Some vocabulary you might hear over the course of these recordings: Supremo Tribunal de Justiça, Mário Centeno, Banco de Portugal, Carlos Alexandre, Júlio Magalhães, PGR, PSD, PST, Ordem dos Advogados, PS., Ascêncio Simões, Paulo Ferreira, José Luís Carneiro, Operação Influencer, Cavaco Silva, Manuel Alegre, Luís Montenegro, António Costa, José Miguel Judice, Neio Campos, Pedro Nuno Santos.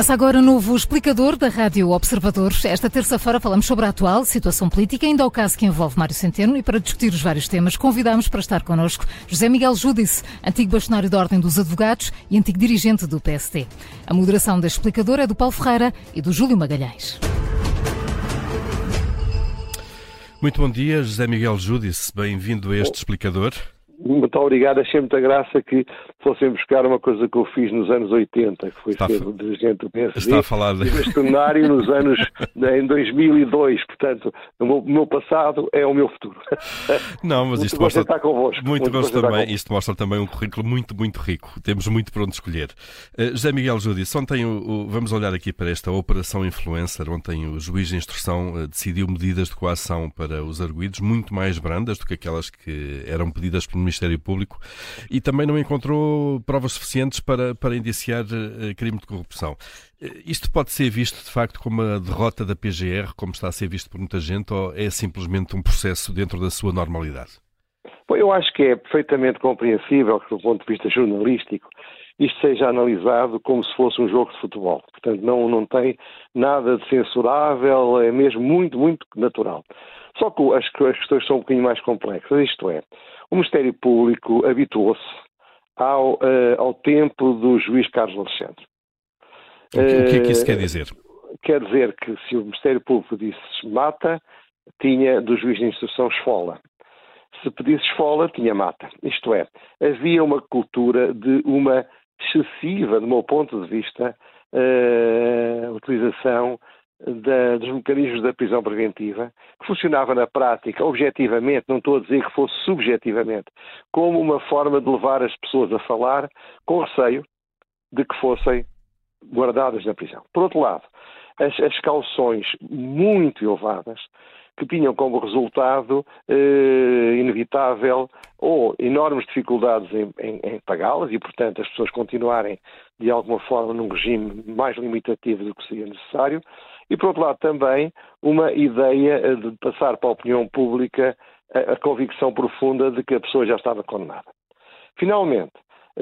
Começa agora o novo explicador da Rádio Observador. Esta terça-feira falamos sobre a atual situação política, ainda o caso que envolve Mário Centeno, e para discutir os vários temas convidamos para estar connosco José Miguel Judice, antigo bastonário da Ordem dos Advogados e antigo dirigente do PST. A moderação da explicador é do Paulo Ferreira e do Júlio Magalhães. Muito bom dia, José Miguel Judice, bem-vindo a este explicador. Muito obrigado, achei muita graça que fossem buscar uma coisa que eu fiz nos anos 80, que foi ser dirigente do PSD. Está a falar de bastonário nos anos, em 2002, portanto, o meu passado é o meu futuro. Não, mas isto mostra muito gosto também, isto mostra também um currículo muito, muito rico, temos muito para onde escolher. José Miguel Judice, ontem, vamos olhar aqui para esta Operação Influencer, ontem o juiz de instrução decidiu medidas de coação para os arguidos muito mais brandas do que aquelas que eram pedidas pelo Ministério Público e também não encontrou provas suficientes para indiciar crime de corrupção. Isto pode ser visto, de facto, como a derrota da PGR, como está a ser visto por muita gente, ou é simplesmente um processo dentro da sua normalidade? Bom, eu acho que é perfeitamente compreensível que, do ponto de vista jornalístico, isto seja analisado como se fosse um jogo de futebol. Portanto, não tem nada de censurável, é mesmo muito, muito natural. Só que as questões são um bocadinho mais complexas, isto é, o Ministério Público habituou-se ao tempo do juiz Carlos Alexandre. O que é que isso quer dizer? Quer dizer que se o Ministério Público disse mata, tinha do juiz de instrução esfola. Se pedisse esfola, tinha mata. Isto é, havia uma cultura de uma excessiva, do meu ponto de vista, utilização dos mecanismos da prisão preventiva, que funcionava na prática, objetivamente, não estou a dizer que fosse subjetivamente, como uma forma de levar as pessoas a falar com receio de que fossem guardadas na prisão. Por outro lado, as cauções muito elevadas, que tinham como resultado inevitável ou enormes dificuldades em pagá-las e, portanto, as pessoas continuarem de alguma forma num regime mais limitativo do que seria necessário e, por outro lado, também uma ideia de passar para a opinião pública a convicção profunda de que a pessoa já estava condenada. Finalmente,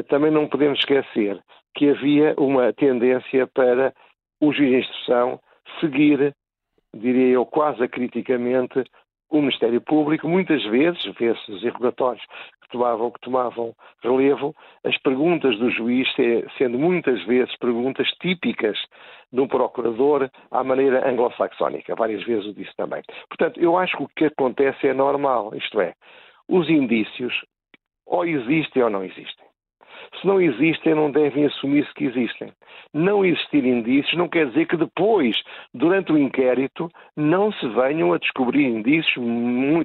também não podemos esquecer que havia uma tendência para o juiz de instrução seguir, diria eu, quase acriticamente, o Ministério Público, muitas vezes, vê-se nos interrogatórios que tomavam relevo, as perguntas do juiz sendo muitas vezes perguntas típicas de um procurador à maneira anglo-saxónica, várias vezes o disse também. Portanto, eu acho que o que acontece é normal, isto é, os indícios ou existem ou não existem. Se não existem, não devem assumir-se que existem. Não existir indícios não quer dizer que depois, durante o inquérito, não se venham a descobrir indícios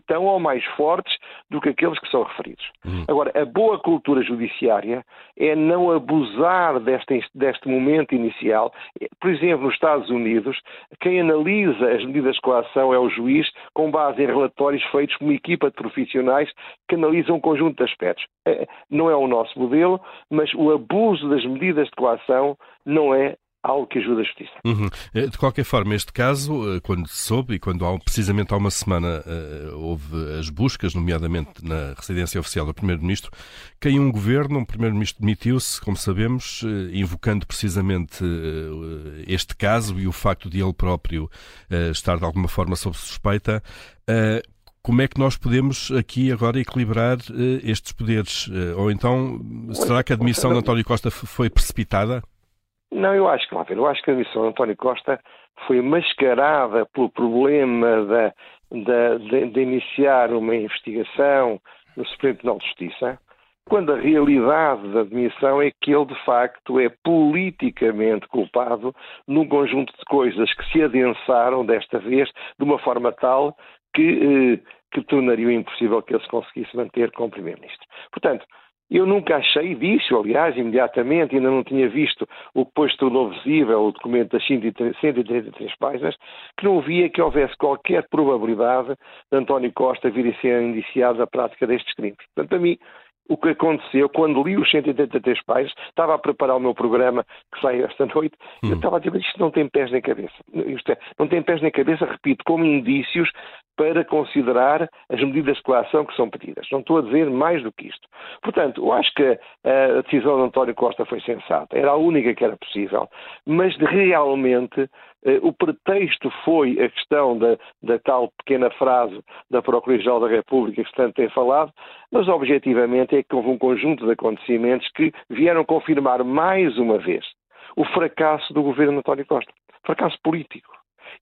tão ou mais fortes do que aqueles que são referidos. Agora, a boa cultura judiciária é não abusar deste momento inicial. Por exemplo, nos Estados Unidos, quem analisa as medidas de coação é o juiz, com base em relatórios feitos por uma equipa de profissionais que analisam um conjunto de aspectos. Não é o nosso modelo, mas o abuso das medidas de coação não é algo que ajuda a justiça. De qualquer forma, este caso, quando se soube, e quando precisamente há uma semana houve as buscas, nomeadamente na residência oficial do Primeiro-Ministro, caiu um governo, um Primeiro-Ministro demitiu-se, como sabemos, invocando precisamente este caso e o facto de ele próprio estar de alguma forma sob suspeita. Como é que nós podemos aqui agora equilibrar estes poderes? Ou então, será que a demissão de António Costa foi precipitada? Não, eu acho que não. Eu acho que a demissão de António Costa foi mascarada pelo problema de iniciar uma investigação no Supremo Tribunal de Justiça, quando a realidade da demissão é que ele, de facto, é politicamente culpado num conjunto de coisas que se adensaram, desta vez, de uma forma tal que tornaria impossível que ele se conseguisse manter como Primeiro-Ministro. Portanto, eu nunca achei disso, aliás, imediatamente, ainda não tinha visto o que depois tornou visível o documento das 133 páginas, que não via que houvesse qualquer probabilidade de António Costa vir a ser indiciado da prática destes crimes. Portanto, a mim, o que aconteceu, quando li os 183 páginas, estava a preparar o meu programa que sai esta noite, eu estava a dizer, isto não tem pés nem cabeça. Isto é, não tem pés nem cabeça, repito, como indícios para considerar as medidas de coação que são pedidas. Não estou a dizer mais do que isto. Portanto, eu acho que a decisão de António Costa foi sensata, era a única que era possível, mas realmente o pretexto foi a questão da tal pequena frase da Procuradoria-Geral da República que se tanto tem falado, mas objetivamente é que houve um conjunto de acontecimentos que vieram confirmar mais uma vez o fracasso do governo de António Costa. Fracasso político.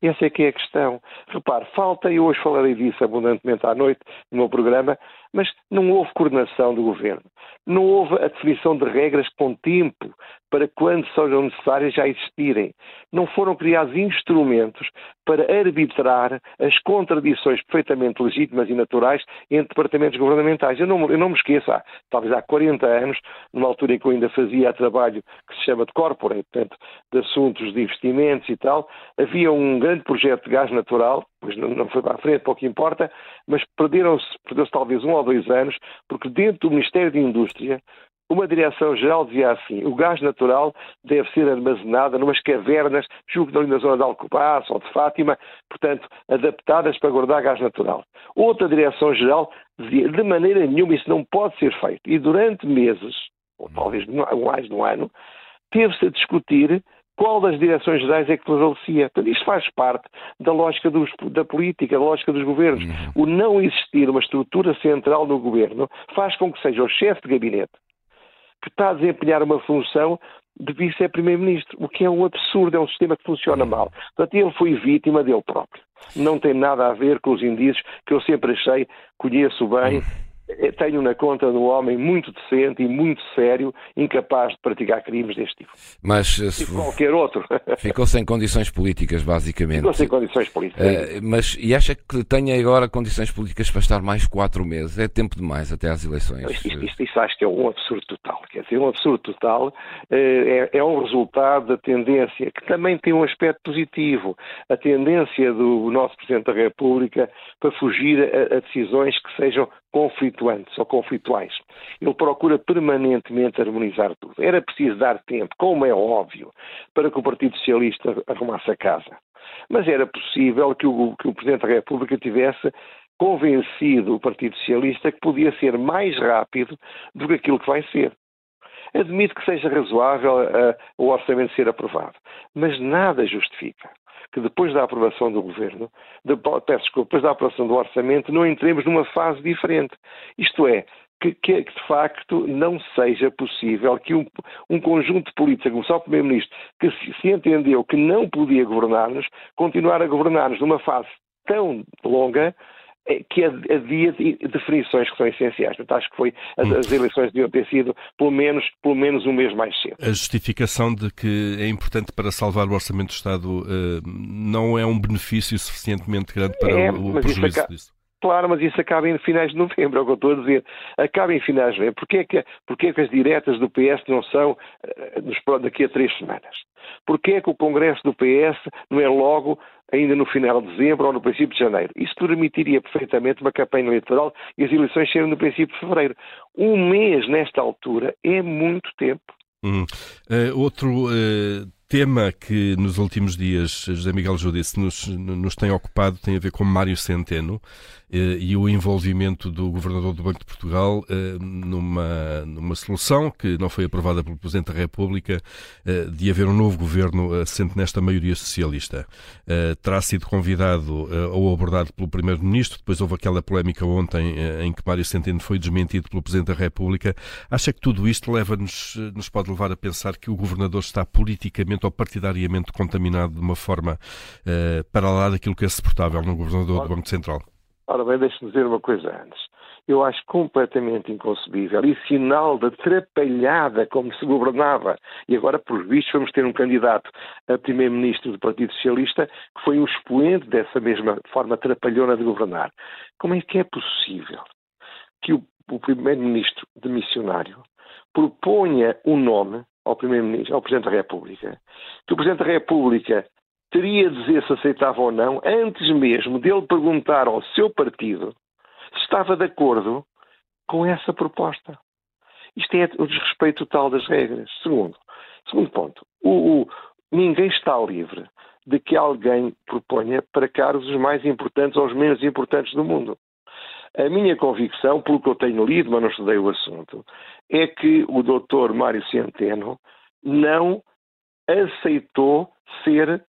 Essa é que é a questão. Repare, falta, e hoje falarei disso abundantemente à noite no meu programa, mas não houve coordenação do governo. Não houve a definição de regras com tempo para quando sejam necessárias já existirem. Não foram criados instrumentos para arbitrar as contradições perfeitamente legítimas e naturais entre departamentos governamentais. Eu não me esqueço, talvez há 40 anos, numa altura em que eu ainda fazia trabalho que se chama de corporate, portanto, de assuntos de investimentos e tal, havia um grande projeto de gás natural, pois não foi para a frente, pouco importa, mas perdeu-se talvez 1 ou 2 anos, porque dentro do Ministério da Indústria, uma direção-geral dizia assim: o gás natural deve ser armazenado numas cavernas, julgo que ali na zona de Alcobaça ou de Fátima, portanto, adaptadas para guardar gás natural. Outra direção-geral dizia: de maneira nenhuma isso não pode ser feito. E durante meses, ou talvez mais de um ano, teve-se a discutir qual das direções gerais é que prevalecia. Portanto, isto faz parte da lógica da política, da lógica dos governos. O não existir uma estrutura central no governo faz com que seja o chefe de gabinete que está a desempenhar uma função de vice-primeiro-ministro, o que é um absurdo, é um sistema que funciona mal. Portanto, ele foi vítima dele próprio. Não tem nada a ver com os indícios que eu sempre achei, conheço bem. Tenho na conta de um homem muito decente e muito sério, incapaz de praticar crimes deste tipo. Mas se qualquer outro. Ficou sem condições políticas, basicamente. Ficou sem condições políticas. Mas e acha que tenha agora condições políticas para estar mais 4 meses? É tempo demais até às eleições. Isto acho que é um absurdo total. Quer dizer, um absurdo total é um resultado da tendência, que também tem um aspecto positivo, a tendência do nosso Presidente da República para fugir a decisões que sejam conflituantes ou conflituais. Ele procura permanentemente harmonizar tudo. Era preciso dar tempo, como é óbvio, para que o Partido Socialista arrumasse a casa. Mas era possível que o Presidente da República tivesse convencido o Partido Socialista que podia ser mais rápido do que aquilo que vai ser. Admito que seja razoável o orçamento ser aprovado, mas nada justifica que depois da aprovação do governo, depois da aprovação do orçamento, não entremos numa fase diferente. Isto é, que de facto não seja possível que um conjunto de políticos, a começar o Primeiro-Ministro, que se entendeu que não podia governar-nos, continuar a governar-nos numa fase tão longa que adia definições que são essenciais. Portanto, acho que foi as eleições deviam ter sido pelo menos um mês mais cedo. A justificação de que é importante para salvar o Orçamento do Estado não é um benefício suficientemente grande para o prejuízo disso? Claro, mas isso acaba em finais de novembro, é o que eu estou a dizer. Acaba em finais de novembro. Porquê é que as diretas do PS não são daqui a 3 semanas? Porquê é que o Congresso do PS não é logo ainda no final de dezembro ou no princípio de janeiro? Isso permitiria perfeitamente uma campanha eleitoral e as eleições serem no princípio de fevereiro. Um mês nesta altura é muito tempo. Outro tema que nos últimos dias, José Miguel Judice, nos tem ocupado tem a ver com Mário Centeno e o envolvimento do Governador do Banco de Portugal numa solução que não foi aprovada pelo Presidente da República de haver um novo governo assente nesta maioria socialista. Terá sido convidado ou abordado pelo Primeiro-Ministro, depois houve aquela polémica ontem em que Mário Centeno foi desmentido pelo Presidente da República. Acha que tudo isto nos pode levar a pensar que o Governador está politicamente ou partidariamente contaminado de uma forma para lá daquilo que é suportável no Governador do Banco Central? Ora bem, deixe-me dizer uma coisa antes. Eu acho completamente inconcebível e sinal da atrapalhada como se governava. E agora, por vistos, vamos ter um candidato a Primeiro-Ministro do Partido Socialista que foi um expoente dessa mesma forma atrapalhona de governar. Como é que é possível que o Primeiro-Ministro demissionário proponha um nome ao Primeiro-Ministro, ao Presidente da República, que o Presidente da República teria de dizer se aceitava ou não, antes mesmo dele perguntar ao seu partido se estava de acordo com essa proposta. Isto é o desrespeito total das regras. Segundo ponto, ninguém está livre de que alguém proponha para cargos os mais importantes ou os menos importantes do mundo. A minha convicção, pelo que eu tenho lido, mas não estudei o assunto, é que o doutor Mário Centeno não aceitou ser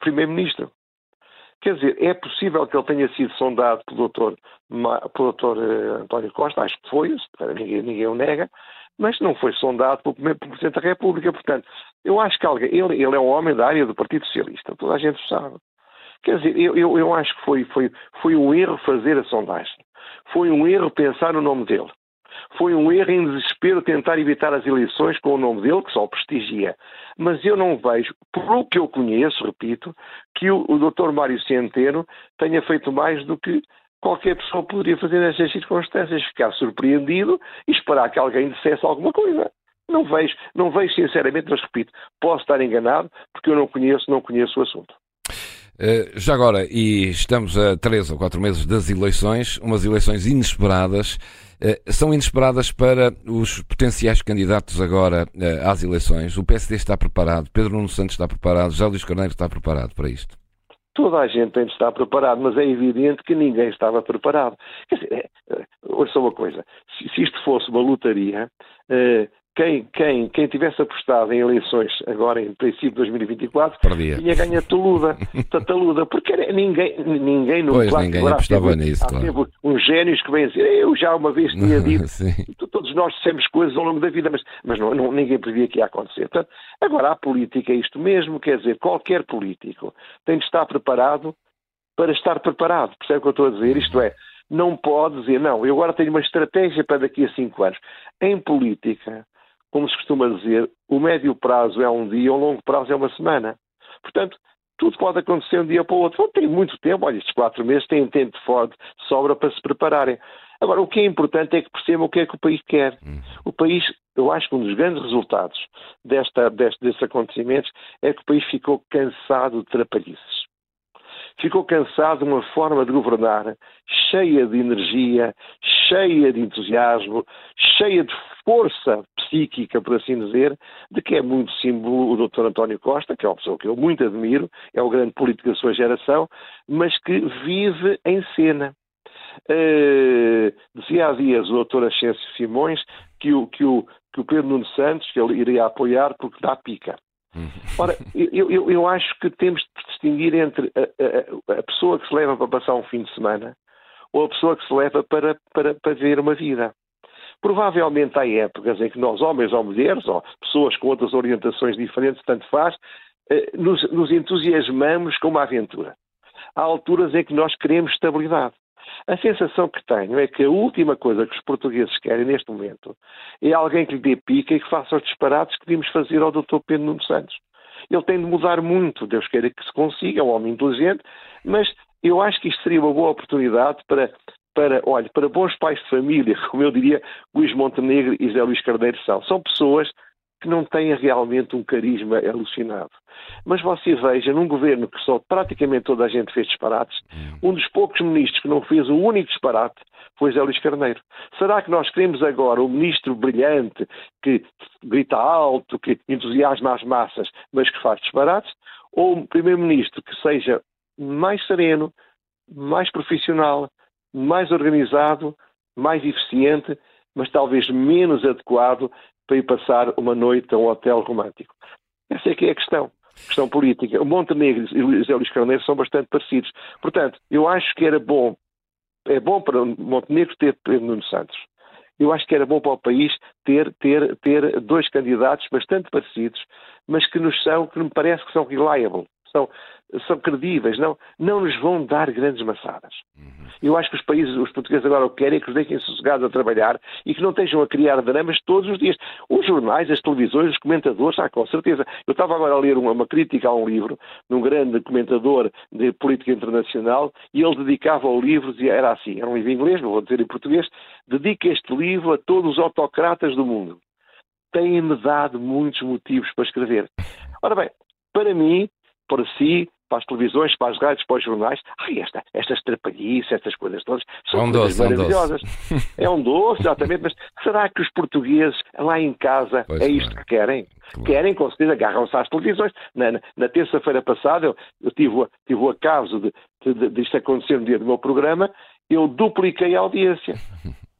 primeiro-ministro. Quer dizer, é possível que ele tenha sido sondado pelo doutor António Costa, acho que foi, ninguém o nega, mas não foi sondado pelo Presidente da República. Portanto, eu acho que ele é um homem da área do Partido Socialista, toda a gente sabe. Quer dizer, eu acho que foi um erro fazer a sondagem, foi um erro pensar no nome dele, foi um erro em desespero tentar evitar as eleições com o nome dele, que só o prestigia. Mas eu não vejo, pelo que eu conheço, repito, que o Dr. Mário Centeno tenha feito mais do que qualquer pessoa poderia fazer nestas circunstâncias, ficar surpreendido e esperar que alguém dissesse alguma coisa. Não vejo sinceramente, mas repito, posso estar enganado porque eu não conheço o assunto. Já agora, e estamos a 3 ou 4 meses das eleições, umas eleições inesperadas, são inesperadas para os potenciais candidatos agora às eleições. O PSD está preparado, Pedro Nuno Santos está preparado, José Luís Carneiro está preparado para isto? Toda a gente tem de estar preparado, mas é evidente que ninguém estava preparado. Quer dizer, olha só uma coisa, se isto fosse uma lotaria... Quem tivesse apostado em eleições agora, em princípio de 2024, tinha ganho a taluda, porque ninguém no pois, ninguém apostava nisso, claro. Uns génios que vêm dizer, eu já uma vez tinha dito, todos nós dissemos coisas ao longo da vida, mas não, ninguém previa que ia acontecer. Portanto, agora a política é isto mesmo, quer dizer, qualquer político tem de estar preparado para estar preparado, percebe o que eu estou a dizer? Isto é, não pode dizer, não, eu agora tenho uma estratégia para daqui a 5 anos. Em política... Como se costuma dizer, o médio prazo é um dia, o longo prazo é uma semana. Portanto, tudo pode acontecer um dia para o outro. Não tem muito tempo, olha, estes 4 meses têm tempo de sobra para se prepararem. Agora, o que é importante é que percebam o que é que o país quer. O país, eu acho que um dos grandes resultados destes acontecimentos é que o país ficou cansado de trapalhices. Ficou cansado de uma forma de governar cheia de energia, cheia de entusiasmo, cheia de força psíquica, por assim dizer, de que é muito símbolo o Dr. António Costa, que é uma pessoa que eu muito admiro, é o grande político da sua geração, mas que vive em cena. Dizia há dias o Dr. Ascêncio Simões que o Pedro Nuno Santos que ele iria apoiar porque dá pica. Ora, eu acho que temos de distinguir entre a pessoa que se leva para passar um fim de semana ou a pessoa que se leva para viver uma vida. Provavelmente há épocas em que nós, homens ou mulheres, ou pessoas com outras orientações diferentes, tanto faz, nos entusiasmamos com uma aventura. Há alturas em que nós queremos estabilidade. A sensação que tenho é que a última coisa que os portugueses querem neste momento é alguém que lhe dê pica e que faça os disparates que vimos fazer ao Dr. Pedro Nuno Santos. Ele tem de mudar muito, Deus queira que se consiga, é um homem inteligente, mas eu acho que isto seria uma boa oportunidade para bons pais de família, como eu diria, Luís Montenegro e José Luís Carneiro são. São pessoas que não têm realmente um carisma alucinado. Mas você veja, num governo que só praticamente toda a gente fez disparates, um dos poucos ministros que não fez um único disparate foi José Luís Carneiro. Será que nós queremos agora um ministro brilhante, que grita alto, que entusiasma as massas, mas que faz disparates? Ou um primeiro-ministro que seja mais sereno, mais profissional, mais organizado, mais eficiente, mas talvez menos adequado para ir passar uma noite a um hotel romântico? Essa é que é a questão. Questão política. O Montenegro e o José Luís Carneiro são bastante parecidos. Portanto, eu acho que era bom, é bom para o Montenegro ter Pedro Nuno Santos. Eu acho que era bom para o país ter 2 candidatos bastante parecidos, mas que me parece que são reliable. São credíveis, não nos vão dar grandes maçadas. Eu acho que os portugueses agora o que querem é que os deixem sossegados a trabalhar e que não estejam a criar dramas todos os dias. Os jornais, as televisões, os comentadores, com certeza. Eu estava agora a ler uma crítica a um livro de um grande comentador de política internacional e ele dedicava ao livro, dizia, era assim, era um livro em inglês, não vou dizer em português, dedica este livro a todos os autocratas do mundo. Têm-me dado muitos motivos para escrever. Ora bem, para mim, para si, para as televisões, para as rádios, para os jornais. Ai, estas trapalhices, estas coisas todas, são coisas maravilhosas. É um doce, exatamente, mas será que os portugueses lá em casa é isto que querem? Claro. Querem, com certeza, agarram-se às televisões. Na terça-feira passada, eu tive o acaso de isto acontecer no dia do meu programa, eu dupliquei a audiência.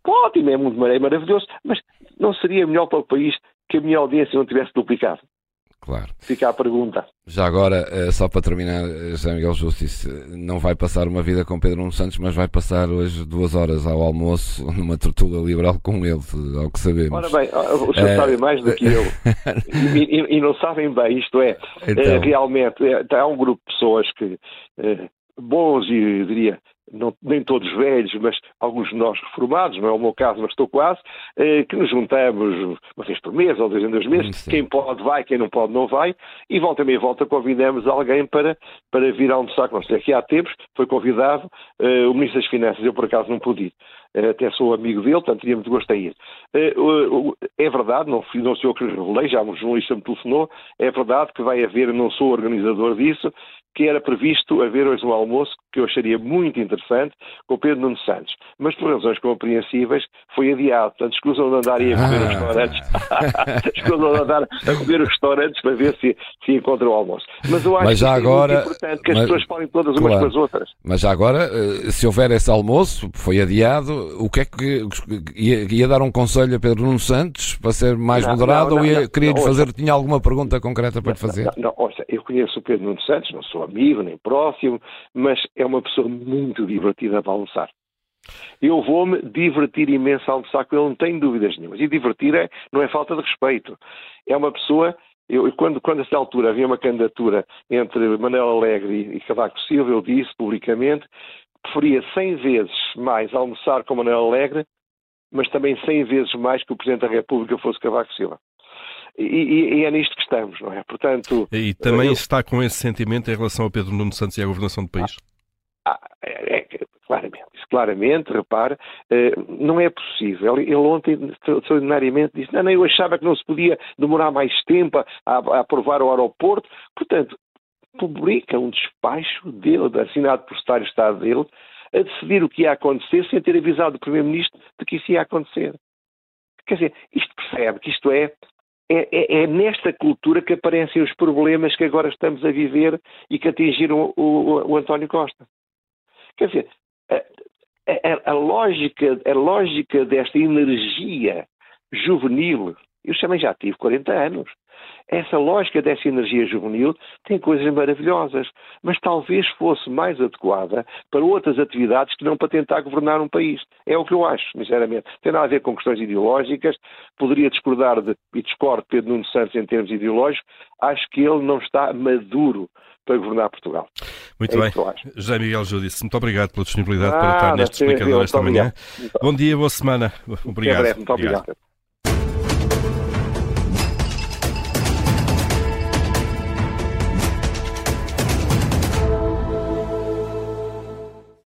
Ótimo, é maravilhoso, mas não seria melhor para o país que a minha audiência não tivesse duplicado? Claro. Fica a pergunta. Já agora, só para terminar, José Miguel Judice não vai passar uma vida com Pedro Nuno Santos, mas vai passar hoje 2 horas ao almoço numa tertúlia liberal com ele, ao que sabemos. Ora bem, o senhor sabe mais do que eu. E não sabem bem, isto é, então... realmente, há um grupo de pessoas que, bons e, eu diria, não, nem todos velhos, mas alguns de nós reformados, não é o meu caso, mas estou quase, que nos juntamos uma vez por mês ou 2 em 2 meses, sim. Quem pode vai, quem não pode não vai, e volta, convidamos alguém para vir almoçar connosco. Aqui há tempos foi convidado o Ministro das Finanças, eu por acaso não pude ir, até sou amigo dele, portanto teria muito gosto em ir. É verdade, não sou eu que revelei, já um jornalista me telefonou, é verdade que vai haver, não sou organizador disso, que era previsto haver hoje um almoço que eu acharia muito interessante com o Pedro Nuno Santos. Mas por razões compreensíveis foi adiado. Portanto, escusam de andar aí a comer os restaurantes. Escusam de andar a comer os restaurantes para ver se encontram o almoço. Mas eu acho que é muito importante que as pessoas falem todas umas com as outras. Mas já agora, se houver esse almoço, foi adiado, o que é que ia dar um conselho a Pedro Nuno Santos para ser mais moderado ou queria-lhe fazer, tinha alguma pergunta concreta para lhe fazer? Não, eu conheço o Pedro Nuno Santos, não sou amigo, nem próximo, mas é uma pessoa muito divertida para almoçar. Eu vou-me divertir imenso a almoçar com ele, não tenho dúvidas nenhumas. E divertir não é falta de respeito. É uma pessoa... Eu, quando a essa altura havia uma candidatura entre Manuel Alegre e Cavaco Silva, eu disse publicamente que preferia 100 vezes mais almoçar com Manuel Alegre, mas também 100 vezes mais que o Presidente da República fosse Cavaco Silva. E é nisto que estamos, não é? Portanto, e também está com esse sentimento em relação ao Pedro Nuno Santos e à governação do país? Claramente, repare, não é possível. Ele ontem, extraordinariamente, disse, não, eu achava que não se podia demorar mais tempo a aprovar o aeroporto. Portanto, publica um despacho dele, assinado por secretário de Estado dele, a decidir o que ia acontecer, sem ter avisado o Primeiro-Ministro de que isso ia acontecer. Quer dizer, isto percebe que isto é nesta cultura que aparecem os problemas que agora estamos a viver e que atingiram o António Costa. Quer dizer, a lógica desta energia juvenil, eu também já tive 40 anos, essa lógica dessa energia juvenil tem coisas maravilhosas, mas talvez fosse mais adequada para outras atividades que não para tentar governar um país. É o que eu acho, sinceramente. Tem nada a ver com questões ideológicas, poderia discordar e discordo de Pedro Nuno Santos em termos ideológicos, acho que ele não está maduro para governar Portugal. Muito bem. José Miguel Judice, muito obrigado pela disponibilidade para estar neste explicador esta manhã. Bom dia, boa semana. Obrigado. Muito obrigado.